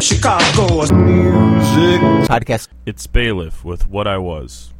Them, Chicago Music Podcast. It's Bailiff with What I Was.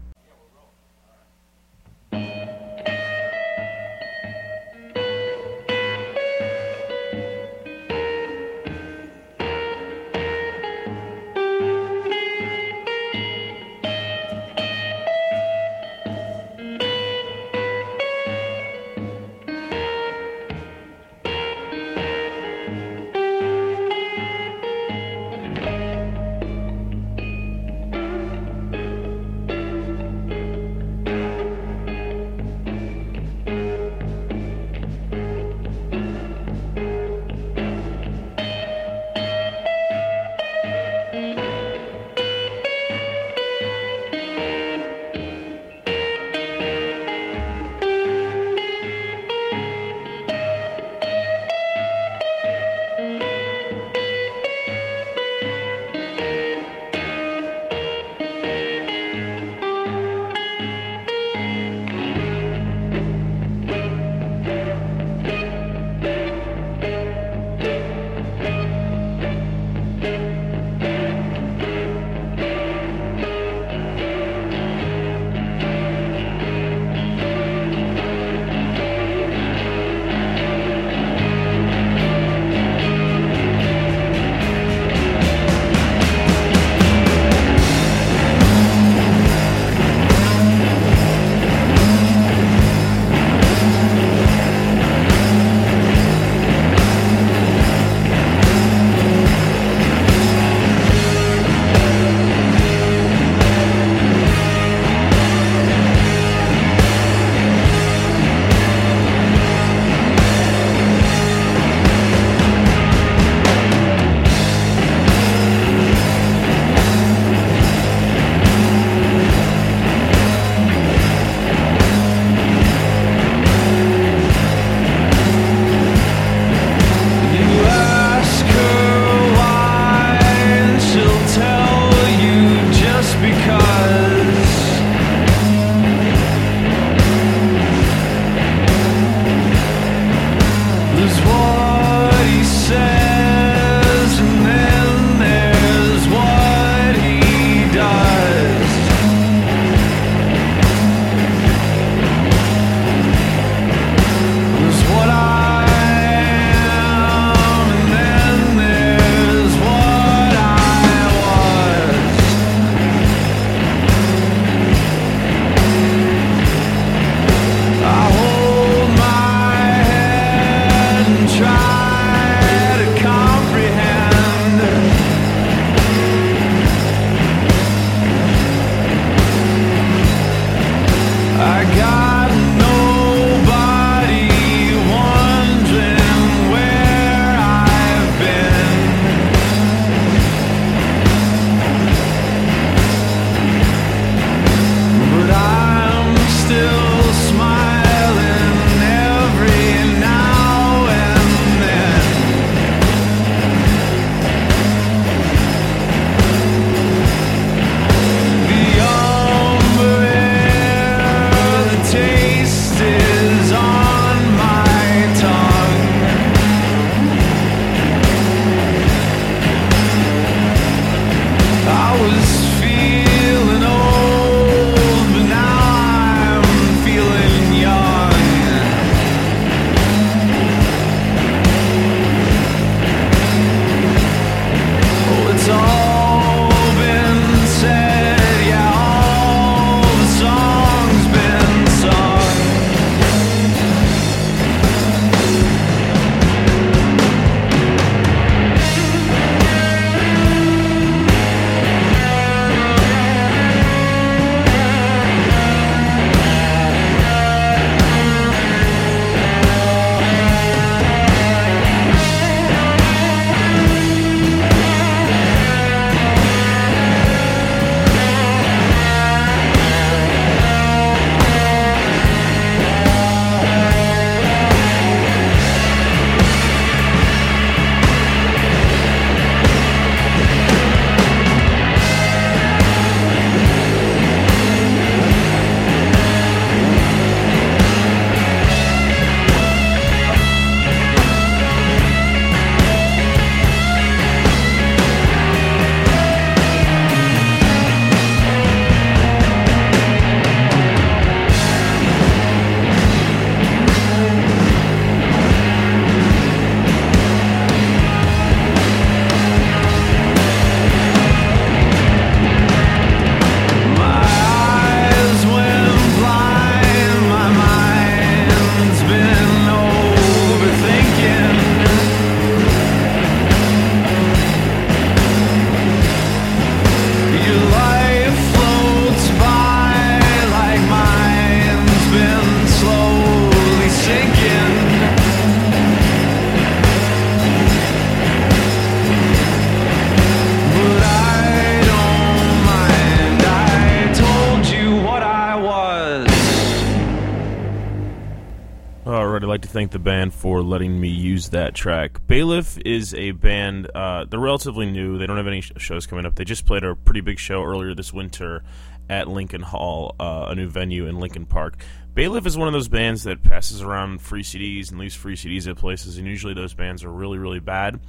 like to thank the band for letting me use that track. Bailiff is a band, they're relatively new. They don't have any shows coming up. They just played a pretty big show earlier this winter at Lincoln Hall, a new venue in Lincoln Park. Bailiff is one of those bands that passes around free CDs and leaves free CDs at places, and usually those bands are really, really bad.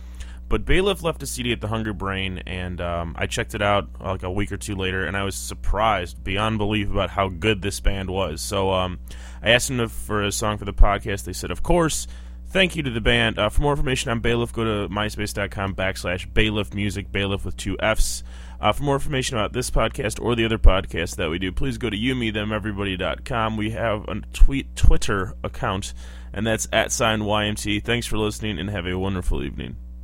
But Bailiff left a CD at The Hungry Brain, and I checked it out like a week or two later, and I was surprised beyond belief about how good this band was. So I asked them for a song for the podcast. They said, of course. Thank you to the band. For more information on Bailiff, go to myspace.com/Bailiff Music, Bailiff with 2 Fs. For more information about this podcast or the other podcasts that we do, please go to youmethemeverybody.com. We have a Twitter account, and that's @YMT. Thanks for listening, and have a wonderful evening.